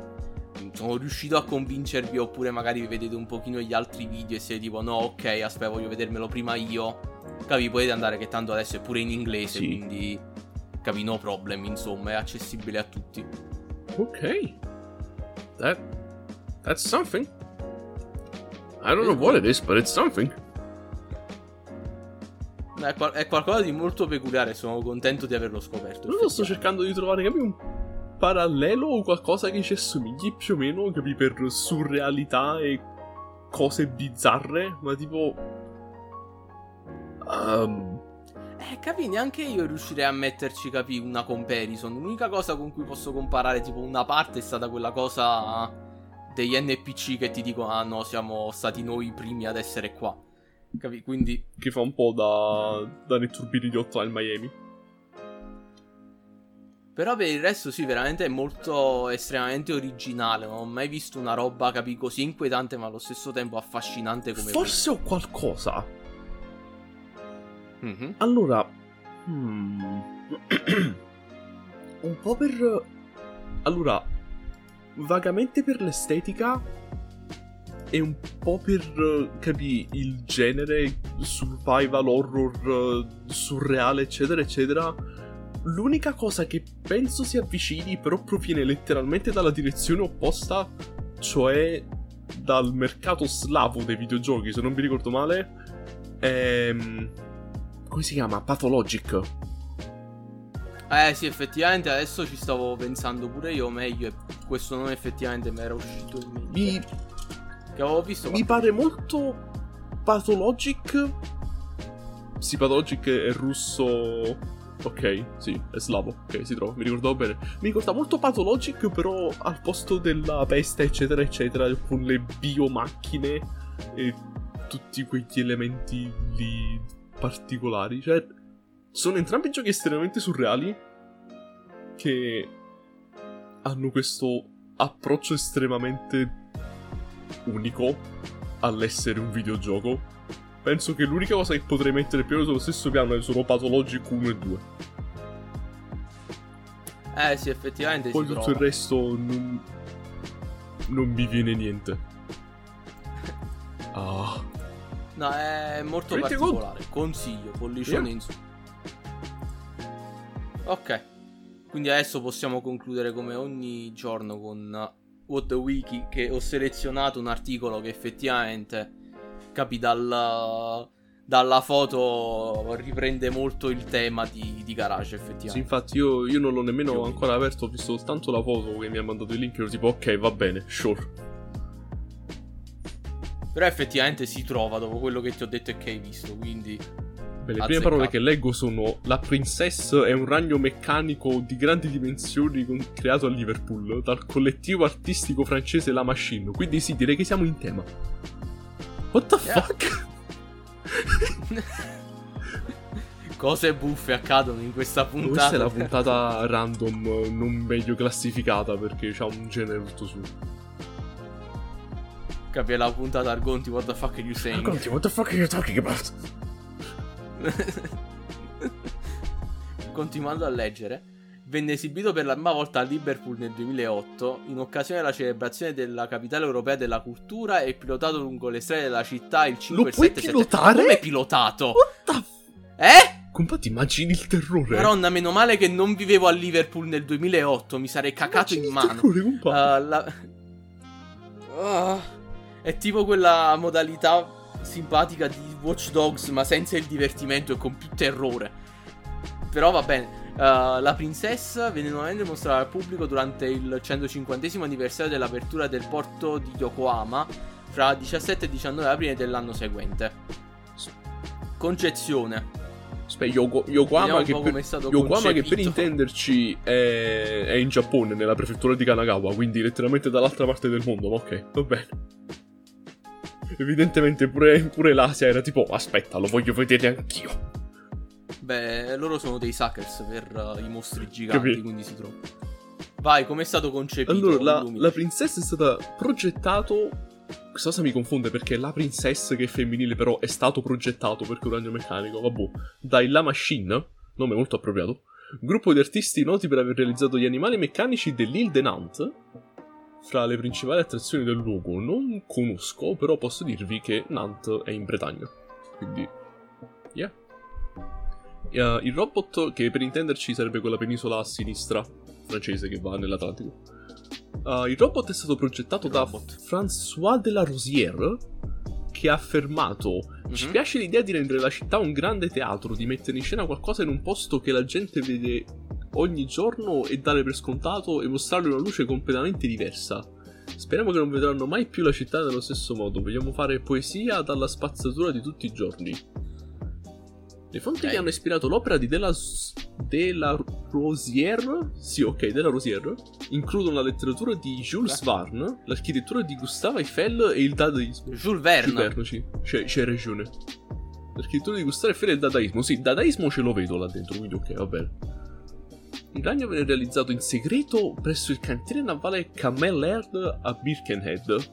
sono riuscito a convincervi, oppure magari vi vedete un pochino gli altri video e siete tipo no, ok, aspetta, voglio vedermelo prima io, capi, potete andare, che tanto adesso è pure in inglese, sì. Quindi capi, no problem, insomma, è accessibile a tutti. Ok, that that's something. I don't know what it is, but it's something. È, qual- è qualcosa di molto peculiare, sono contento di averlo scoperto. Io sto cercando di trovare, capi, un parallelo o qualcosa che ci assomigli più o meno, capi, per surrealità e cose bizzarre, ma tipo um... eh capi, neanche io riuscirei a metterci, capi, una comparison. L'unica cosa con cui posso comparare tipo una parte è stata quella cosa degli N P C che ti dicono ah no, siamo stati noi i primi ad essere qua, capi, quindi che fa un po' da da netturbino di Hotline Miami. Però per il resto sì, veramente è molto, estremamente originale. Non ho mai visto una roba, capi, così inquietante ma allo stesso tempo affascinante come... Forse ho qualcosa. Mm-hmm. Allora hmm. Un po' per... Allora, vagamente per l'estetica e un po' per, capi, il genere survival horror surreale eccetera eccetera. L'unica cosa che penso si avvicini però proviene letteralmente dalla direzione opposta, cioè dal mercato slavo dei videogiochi, se non mi ricordo male. Ehm, come si chiama? Pathologic. Eh sì, effettivamente adesso ci stavo pensando pure io, meglio, e questo nome effettivamente mi era uscito in mente. Mi... Che avevo visto. Mi pare molto Pathologic. Sì, Pathologic è russo... Ok, sì, è slavo, ok, si trova, mi ricordavo bene. Mi ricorda molto Pathologic, però al posto della peste eccetera eccetera, con le biomacchine e tutti quegli elementi lì particolari. Cioè, sono entrambi giochi estremamente surreali che hanno questo approccio estremamente unico all'essere un videogioco. Penso che l'unica cosa che potrei mettere più sullo stesso piano sono Pathologic uno e due. Eh sì, effettivamente. Poi tutto trova. Il resto non... non mi viene niente. Ah. No, è molto Prende particolare. Con... Consiglio, pollicione yeah. in su. Ok. Quindi adesso possiamo concludere come ogni giorno con What the Wiki, che ho selezionato un articolo che effettivamente... Capi, dalla, dalla foto riprende molto il tema di, di Garage, effettivamente. Sì, infatti io, io non l'ho nemmeno ancora aperto, ho visto soltanto la foto che mi ha mandato il link e ero tipo ok, va bene, sure. Però effettivamente si trova dopo quello che ti ho detto e che hai visto, quindi... Beh, le azzeccato. Prime parole che leggo sono: la Princess è un ragno meccanico di grandi dimensioni con, creato a Liverpool dal collettivo artistico francese La Machine, quindi sì, direi che siamo in tema. What the yeah. fuck? Cose buffe accadono in questa puntata. Questa è la puntata random, non meglio classificata, perché c'ha un genere tutto suo. Capi, la puntata Argonti, what the fuck are you saying? Argonti, what the fuck are you talking about? Continuando a leggere, venne esibito per la prima volta a Liverpool nel duemilaotto in occasione della celebrazione della capitale europea della cultura e pilotato lungo le strade della città il cinque. Lo il puoi sette, pilotare? Come pilotato? What the f- eh? Compa, ti immagini il terrore? Maronna, meno male che non vivevo a Liverpool nel duemilaotto, mi sarei cacato immagini in mano. Il terrore, uh, la... uh, è tipo quella modalità simpatica di Watch Dogs, ma senza il divertimento e con più terrore. Però va bene. Uh, la Princess venne nuovamente mostrata al pubblico durante il centocinquantesimo anniversario dell'apertura del porto di Yokohama fra diciassette e diciannove aprile dell'anno seguente. Concezione: Aspetta, Yoko, Yokohama, che per, Yokohama che per intenderci è, è in Giappone, nella prefettura di Kanagawa, quindi letteralmente dall'altra parte del mondo, ma ok, va bene. Evidentemente pure, pure l'Asia era tipo, aspetta, lo voglio vedere anch'io. Beh, loro sono dei suckers per uh, i mostri giganti, capì? Quindi si trova. Vai, com'è stato concepito? Allora, la, la princessa è stata progettato... Questa cosa mi confonde perché la princess, che è femminile, però è stato progettato per Uranio Meccanico, vabbè, dai La Machine, nome molto appropriato, gruppo di artisti noti per aver realizzato gli animali meccanici dell'Île de Nantes, fra le principali attrazioni del luogo. Non conosco, però posso dirvi che Nantes è in Bretagna, quindi yeah. Uh, il robot, che per intenderci sarebbe quella penisola a sinistra francese che va nell'Atlantico. Uh, il robot è stato progettato da François de la Rosière, che ha affermato: ci piace l'idea di rendere la città un grande teatro, di mettere in scena qualcosa in un posto che la gente vede ogni giorno e dare per scontato, e mostrarlo in una luce completamente diversa. Speriamo che non vedranno mai più la città nello stesso modo. Vogliamo fare poesia dalla spazzatura di tutti i giorni. Le fonti okay. che hanno ispirato l'opera di De La, De La Rosière, sì, ok, De La Rosière, includono la letteratura di Jules Verne, l'architettura di Gustave Eiffel e il dadaismo. Jules Verne. Jules Verne, sì, c'è, c'è ragione. L'architettura di Gustave Eiffel e il dadaismo, sì, dadaismo ce lo vedo là dentro, quindi ok, va bene. Il ragno venne realizzato in segreto presso il cantiere navale Cammell Laird a Birkenhead,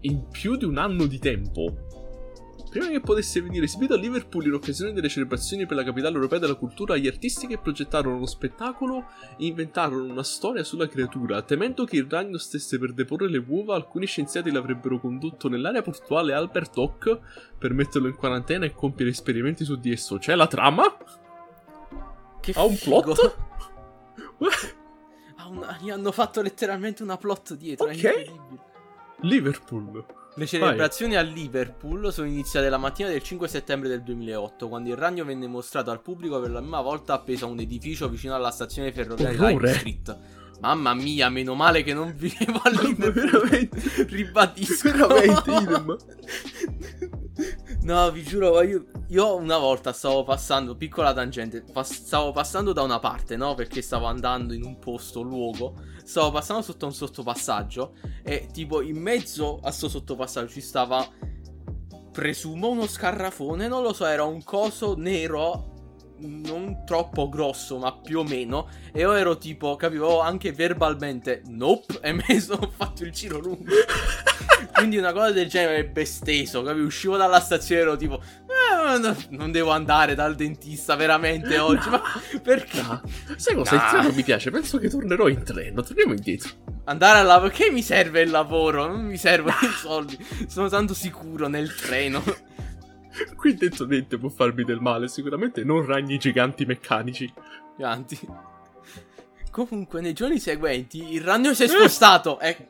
in più di un anno di tempo, prima che potesse venire esibito a Liverpool in occasione delle celebrazioni per la capitale europea della cultura. Gli artisti che progettarono lo spettacolo inventarono una storia sulla creatura, temendo che il ragno stesse per deporre le uova. Alcuni scienziati l'avrebbero condotto nell'area portuale Albert Dock per metterlo in quarantena e compiere esperimenti su di esso. C'è la trama? Che ha un figo. Plot? una... Gli hanno fatto letteralmente una plot dietro, okay. È incredibile. Liverpool. Le celebrazioni Vai. a Liverpool sono iniziate la mattina del cinque settembre del duemilaotto, quando il ragno venne mostrato al pubblico per la prima volta appeso a un edificio vicino alla stazione ferroviaria High Street. Mamma mia, meno male che non vivevo a Liverpool. Veramente, ribadisco. Veramente, idem. No, vi giuro, io, io una volta stavo passando, piccola tangente, pass- stavo passando da una parte, no? Perché stavo andando in un posto, luogo, stavo passando sotto un sottopassaggio e tipo in mezzo a sto sottopassaggio ci stava, presumo, uno scarrafone, non lo so, era un coso nero, non troppo grosso, ma più o meno, e io ero tipo, capivo anche verbalmente, nope, e mi sono fatto il giro lungo. Quindi una cosa del genere avrebbe steso, capito? Uscivo dalla stazione e ero tipo, eh, no, non devo andare dal dentista veramente oggi, no. Ma perché? No. Sai cosa? No. Il treno mi piace, penso che tornerò in treno, torniamo indietro. Andare al lavoro, che mi serve il lavoro? Non mi servono no. i soldi, sono tanto sicuro nel treno. Qui dentro niente può farmi del male, sicuramente non ragni giganti meccanici. Giganti. Comunque nei giorni seguenti il ragno si è spostato, eh. e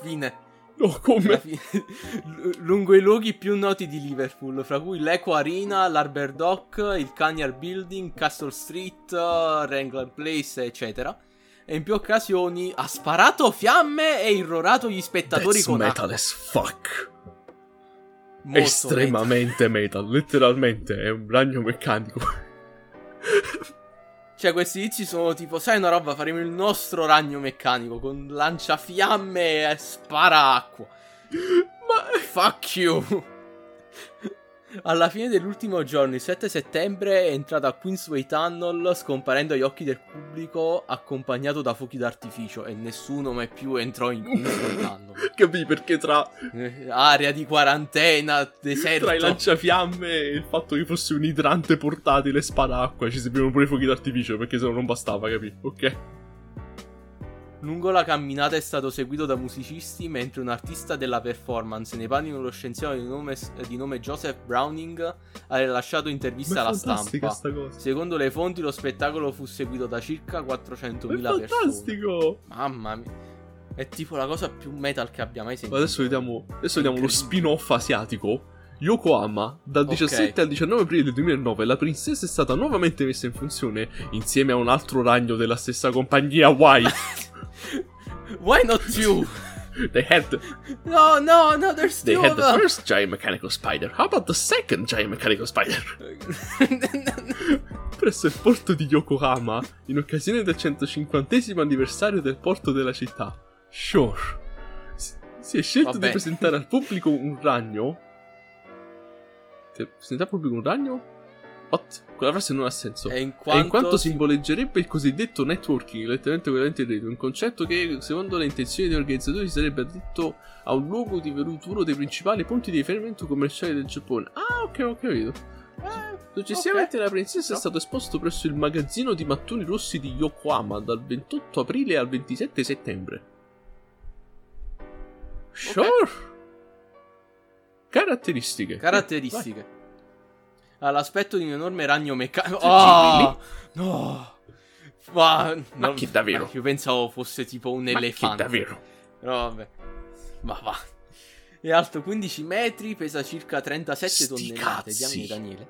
fine. No, come? L- lungo i luoghi più noti di Liverpool, fra cui l'Eco Arena, l'Arbor Dock, il Cunyar Building, Castle Street, uh, Wrangler Place, eccetera. E in più occasioni ha sparato fiamme e irrorato gli spettatori. That's con metal acqua. As fuck. Molto estremamente metal. metal, letteralmente è un ragno meccanico. Cioè questi tizi sono tipo, sai una roba, faremo il nostro ragno meccanico con lanciafiamme e spara acqua. Ma fuck you. Alla fine dell'ultimo giorno, il sette settembre, è entrata a Queensway Tunnel scomparendo agli occhi del pubblico, accompagnato da fuochi d'artificio, e nessuno mai più entrò in Queensway Tunnel. Capì, perché tra area di quarantena, deserto, tra i lanciafiamme e il fatto che fosse un idrante portatile sparacqua ci servivano pure i fuochi d'artificio, perché se no non bastava, capì? Ok. Lungo la camminata è stato seguito da musicisti, mentre un artista della performance nei panni di uno scienziato di nome, di nome Joseph Browning ha rilasciato intervista alla stampa. Secondo le fonti lo spettacolo fu seguito da circa quattrocentomila persone. Fantastico! Mamma mia, è tipo la cosa più metal che abbia mai sentito. Adesso vediamo, adesso vediamo lo spin-off asiatico. Yokohama, dal diciassette okay. al diciannove aprile del duemilanove, la princessa è stata nuovamente messa in funzione insieme a un altro ragno della stessa compagnia. Why? Why not you? They had the... No, no, no, there's two of them. They had the first giant mechanical spider. How about the second giant mechanical spider? Presso il porto di Yokohama, in occasione del centocinquantesimo anniversario del porto della città, Shore si è scelto Vabbè. di presentare al pubblico un ragno. Presentare al pubblico un ragno? What? Quella frase non ha senso. E in quanto, e in quanto si... simboleggerebbe il cosiddetto networking, letteralmente equivalente al rete, un concetto che, secondo le intenzioni degli organizzatori, sarebbe addetto a un luogo divenuto uno dei principali punti di riferimento commerciale del Giappone. Ah, ok, ho capito. Eh, Successivamente okay. la princesa no. è stato esposto presso il magazzino di mattoni rossi di Yokohama dal ventotto aprile al ventisette settembre. Sure. Okay. Caratteristiche. Caratteristiche. Vai. All'aspetto di un enorme ragno meccanico. Oh, no. Ma, non... Ma che davvero? Io pensavo fosse tipo un Ma elefante. Ma che davvero? No, vabbè. Ma va. È alto quindici metri, pesa circa trentasette Sti tonnellate. Diamine, Daniele.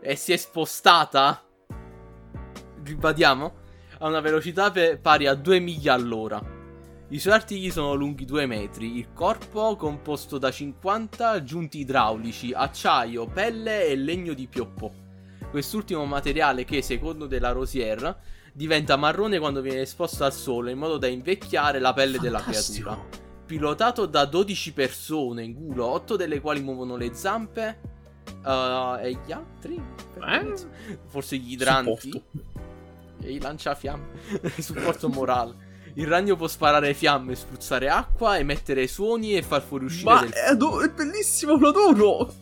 E si è spostata, ribadiamo, a una velocità pe- pari a due miglia all'ora. I suoi artigli sono lunghi due metri, il corpo composto da cinquanta giunti idraulici, acciaio, pelle e legno di pioppo. Quest'ultimo materiale che, secondo De la Rosière, diventa marrone quando viene esposto al sole in modo da invecchiare la pelle Fantastico. della creatura. Pilotato da dodici persone in culo, otto delle quali muovono le zampe uh, e gli altri? Eh? Forse gli idranti supporto. E i lanciafiamme. Supporto morale. Il ragno può sparare fiamme, spruzzare acqua, emettere suoni e far fuoriuscire Ma del è, do- è bellissimo, lo adoro!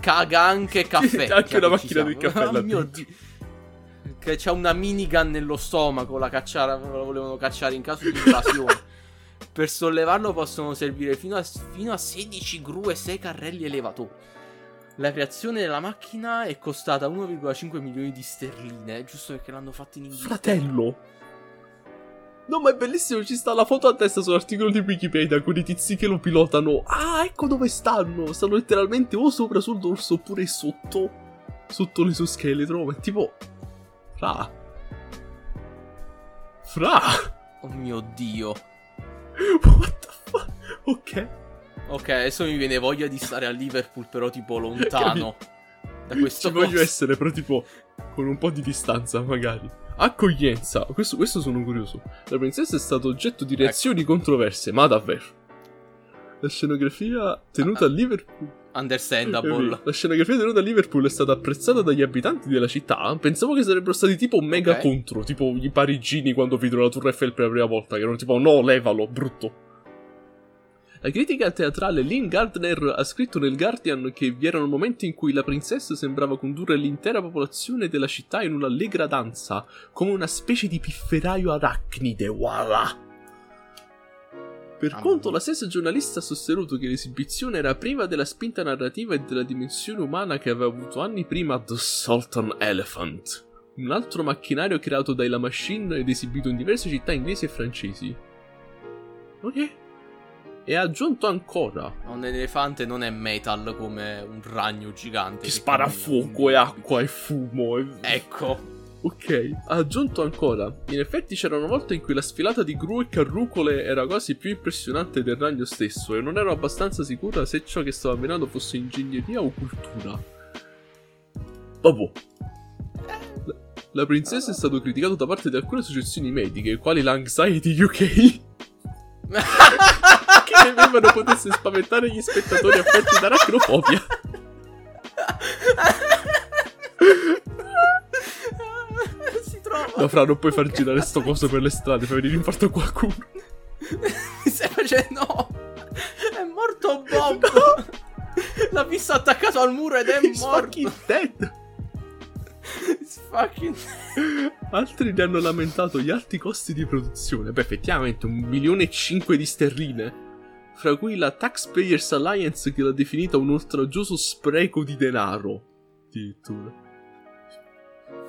Caga anche caffè. Anche una macchina del caffè. Oh mio Dio. Che c'ha una minigun nello stomaco, la cacciara, la volevano cacciare in caso di invasione. Per sollevarlo possono servire fino a, fino a sedici gru e sei carrelli elevatori. La creazione della macchina è costata uno virgola cinque milioni di sterline, giusto perché l'hanno fatta in Inghilterra. Fratello! No, ma è bellissimo, ci sta la foto a testa sull'articolo di Wikipedia con i tizi che lo pilotano. Ah, ecco dove stanno! Stanno letteralmente o sopra sul dorso oppure sotto, sotto l'esoscheletro, ma è tipo... Fra... Fra... Oh mio Dio... What the fuck? Ok. Ok, adesso mi viene voglia di stare a Liverpool, però tipo lontano da questo posto. Ci voglio essere, però tipo con un po' di distanza magari. Accoglienza, questo, questo sono curioso. La princessa è stata oggetto di reazioni ecco. controverse, ma davvero. La scenografia tenuta ah, a Liverpool Understandable La scenografia tenuta a Liverpool è stata apprezzata dagli abitanti della città. Pensavo che sarebbero stati tipo mega okay. contro, tipo i parigini quando videro la Torre Eiffel per la prima volta, che erano tipo no, levalo, brutto. La critica teatrale Lynn Gardner ha scritto nel Guardian che vi erano momenti in cui la princessa sembrava condurre l'intera popolazione della città in una allegra danza, come una specie di pifferaio arachnide, voilà. Per quanto la stessa giornalista ha sostenuto che l'esibizione era priva della spinta narrativa e della dimensione umana che aveva avuto anni prima The Sultan Elephant, un altro macchinario creato dai La Machine ed esibito in diverse città inglesi e francesi. Ok. E ha aggiunto ancora: un elefante non è metal come un ragno gigante che spara fuoco e acqua e fumo e... Ecco. Ok, ha aggiunto ancora: in effetti c'era una volta in cui la sfilata di gru e carrucole era quasi più impressionante del ragno stesso, e non ero abbastanza sicura se ciò che stava avvenendo fosse ingegneria o cultura. Vabbè. La, la princessa è stato criticato da parte di alcune associazioni mediche, quali la Anxiety U K. Che nemmeno potesse spaventare gli spettatori affetti da aracnofobia. Si trova. No, Fra, non puoi far girare sto coso per le strade, fai venire in infarto a qualcuno. Mi stai facendo... No. È morto Bob. No. L'ha visto attaccato al muro ed è He's morto. Fucking dead. Fucking... Altri ne hanno lamentato gli alti costi di produzione. Beh, effettivamente un milione e cinque di sterline, fra cui la Taxpayers Alliance che l'ha definita un oltraggioso spreco di denaro. Addirittura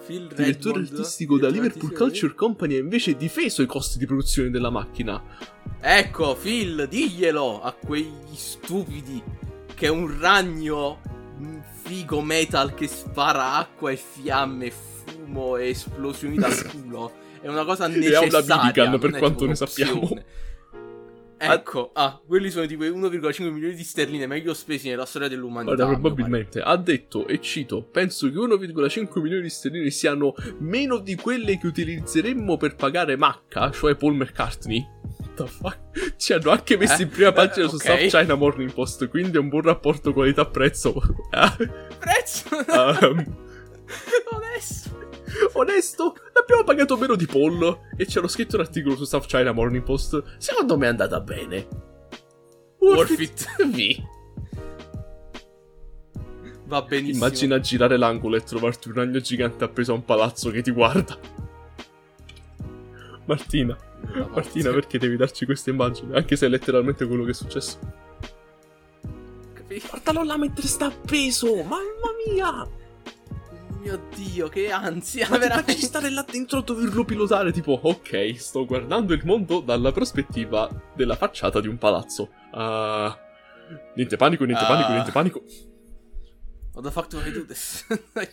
Phil direttore Redmond, artistico da Liverpool Culture di... Company ha invece difeso i costi di produzione della macchina. Ecco Phil, diglielo a quegli stupidi che un ragno figo metal che spara acqua e fiamme, fumo e esplosioni da culo è una cosa necessaria. E ha una minigun per quanto ne sappiamo. Ecco, ah, quelli sono tipo uno virgola cinque milioni di sterline meglio spesi nella storia dell'umanità. Guarda, probabilmente ha detto, e cito: penso che uno virgola cinque milioni di sterline siano meno di quelle che utilizzeremmo per pagare Macca, cioè Paul McCartney. What the fuck? Ci hanno anche messo eh? in prima pagina eh, su okay. South China Morning Post, quindi è un buon rapporto qualità-prezzo. Prezzo? um, Onesto Onesto l'abbiamo pagato meno di pollo. E c'era scritto un articolo su South China Morning Post. Secondo me è andata bene. Worth, Worth it, it. Va benissimo. Immagina girare l'angolo e trovarti un ragno gigante appeso a un palazzo che ti guarda. Martina Martina perché devi darci questa immagine? Anche se è letteralmente quello che è successo. Capito? Guardalo là mentre sta appeso. Mamma mia, mio Dio, che ansia, ma veramente. Facci stare là dentro a doverlo pilotare, tipo, ok, sto guardando il mondo dalla prospettiva della facciata di un palazzo. Uh, niente panico, niente uh, panico, niente panico. What the fuck do I do this? Aiuto.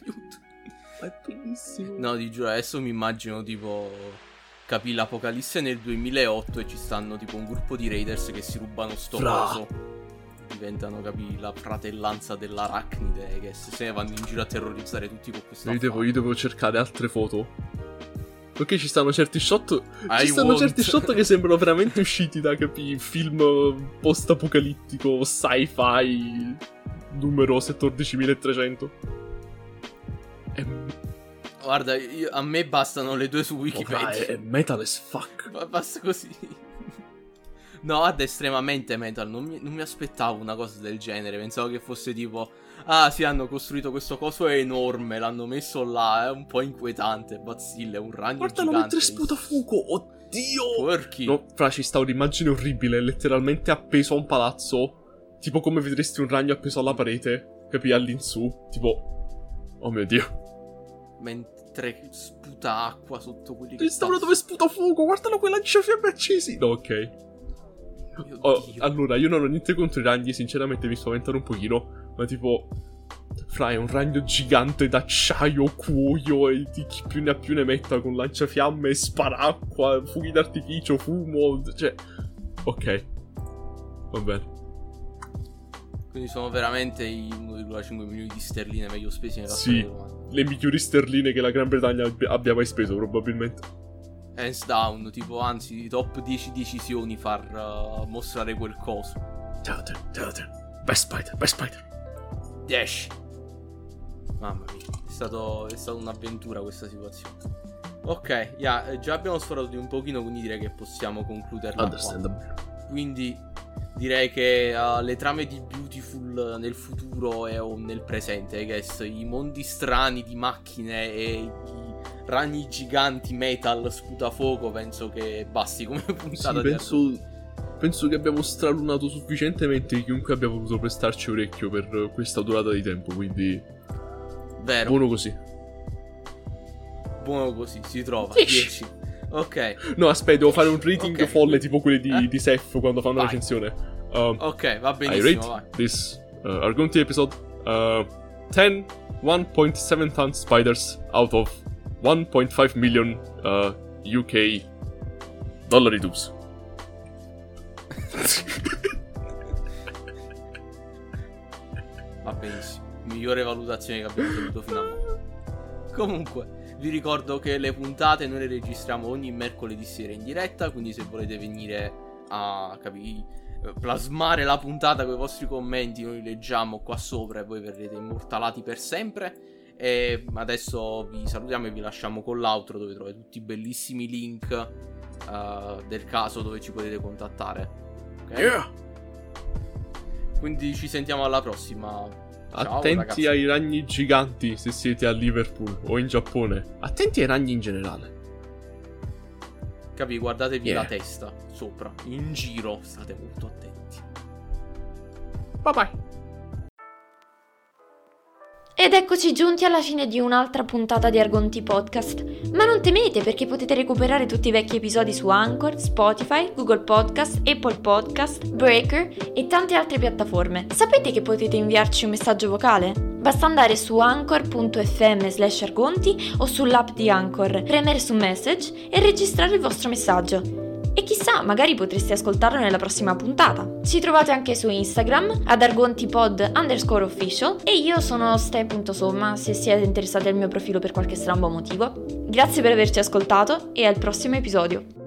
È bellissimo. No, ti giuro, adesso mi immagino, tipo, capì l'apocalisse nel duemilaotto e ci stanno, tipo, un gruppo di raiders che si rubano sto coso. Diventano, capì, la fratellanza dell'arachnide, che se vanno in giro a terrorizzare tutti con questa io devo, io devo cercare altre foto. Ok, ci stanno certi shot I Ci stanno want. certi shot che sembrano veramente usciti da, capì, film post-apocalittico, sci-fi, numero settoredicimilatrecento. È... Guarda, io, a me bastano le due su Wikipedia. Oh, è metal as fuck. Ma basta così. No, ad estremamente metal, non mi, non mi aspettavo una cosa del genere, pensavo che fosse tipo, ah sì, hanno costruito questo coso enorme, l'hanno messo là, è un po' inquietante, bazzille, un ragno guardalo gigante. Guardalo mentre sputa fuoco, oddio! Porchi! No, fra, ci sta un'immagine orribile, letteralmente appeso a un palazzo, tipo come vedresti un ragno appeso alla parete, capì, all'insù, tipo, oh mio Dio. Mentre... sputa acqua sotto quelli che... Stavano dove sputa fuoco, guardalo quei lanciafiamme accesi! No, ok. Oh, allora, io non ho niente contro i ragni, sinceramente mi spaventano un pochino. Ma tipo, fra, è un ragno gigante d'acciaio, cuoio, e di chi più ne ha più ne metta, con lanciafiamme, sparacqua, fuochi d'artificio, fumo, cioè... Ok, va bene. Quindi sono veramente i uno virgola cinque milioni di sterline meglio spesi nella storia romana. Sì, le migliori sterline che la Gran Bretagna abbia mai speso, probabilmente. Hands down, tipo, anzi, top dieci decisioni far uh, mostrare quel coso. Teuter, Teuter, best spider, best spider. Dash. Mamma mia, è stato, è stata un'avventura questa situazione. Ok, yeah, già abbiamo sforato di un pochino, quindi direi che possiamo concluderla qua. Quindi direi che uh, le trame di Beautiful nel futuro e, o nel presente, I guess, i mondi strani di macchine e i ragni giganti metal sputafuoco, penso che basti come puntata. Sì, penso, penso che abbiamo stralunato sufficientemente chiunque abbia voluto prestarci orecchio per questa durata di tempo, quindi vero. Buono così. Buono così, si trova dieci. Ok. No, aspetta, devo fare un rating okay. folle tipo quelli di, eh? di Seth quando fanno la recensione. Um, ok, va benissimo. I rate vai. this uh, Argonti episode uh, dieci one point seven ton spiders out of one point five million uh, U K dollari dubs. Va benissimo. Migliore valutazione che abbiamo avuto fino a ora. Comunque vi ricordo che le puntate noi le registriamo ogni mercoledì sera in diretta, quindi se volete venire a capì, plasmare la puntata con i vostri commenti, noi leggiamo qua sopra e voi verrete immortalati per sempre. E adesso vi salutiamo e vi lasciamo con l'outro, dove trovate tutti i bellissimi link uh, del caso dove ci potete contattare. Okay? Yeah. Quindi ci sentiamo alla prossima. Ciao, attenti ragazzi. Ai ragni giganti se siete a Liverpool o in Giappone. Attenti ai ragni in generale. Capì? Guardatevi yeah. la testa sopra. In giro state molto attenti. Bye bye. Ed eccoci giunti alla fine di un'altra puntata di Argonti Podcast, ma non temete perché potete recuperare tutti i vecchi episodi su Anchor, Spotify, Google Podcast, Apple Podcast, Breaker e tante altre piattaforme. Sapete che potete inviarci un messaggio vocale? Basta andare su anchor.fm slash argonti o sull'app di Anchor, premere su Message e registrare il vostro messaggio. E chissà, magari potreste ascoltarlo nella prossima puntata. Ci trovate anche su Instagram ad argontipod underscore official, e io sono ste.somma se siete interessati al mio profilo per qualche strambo motivo. Grazie per averci ascoltato e al prossimo episodio.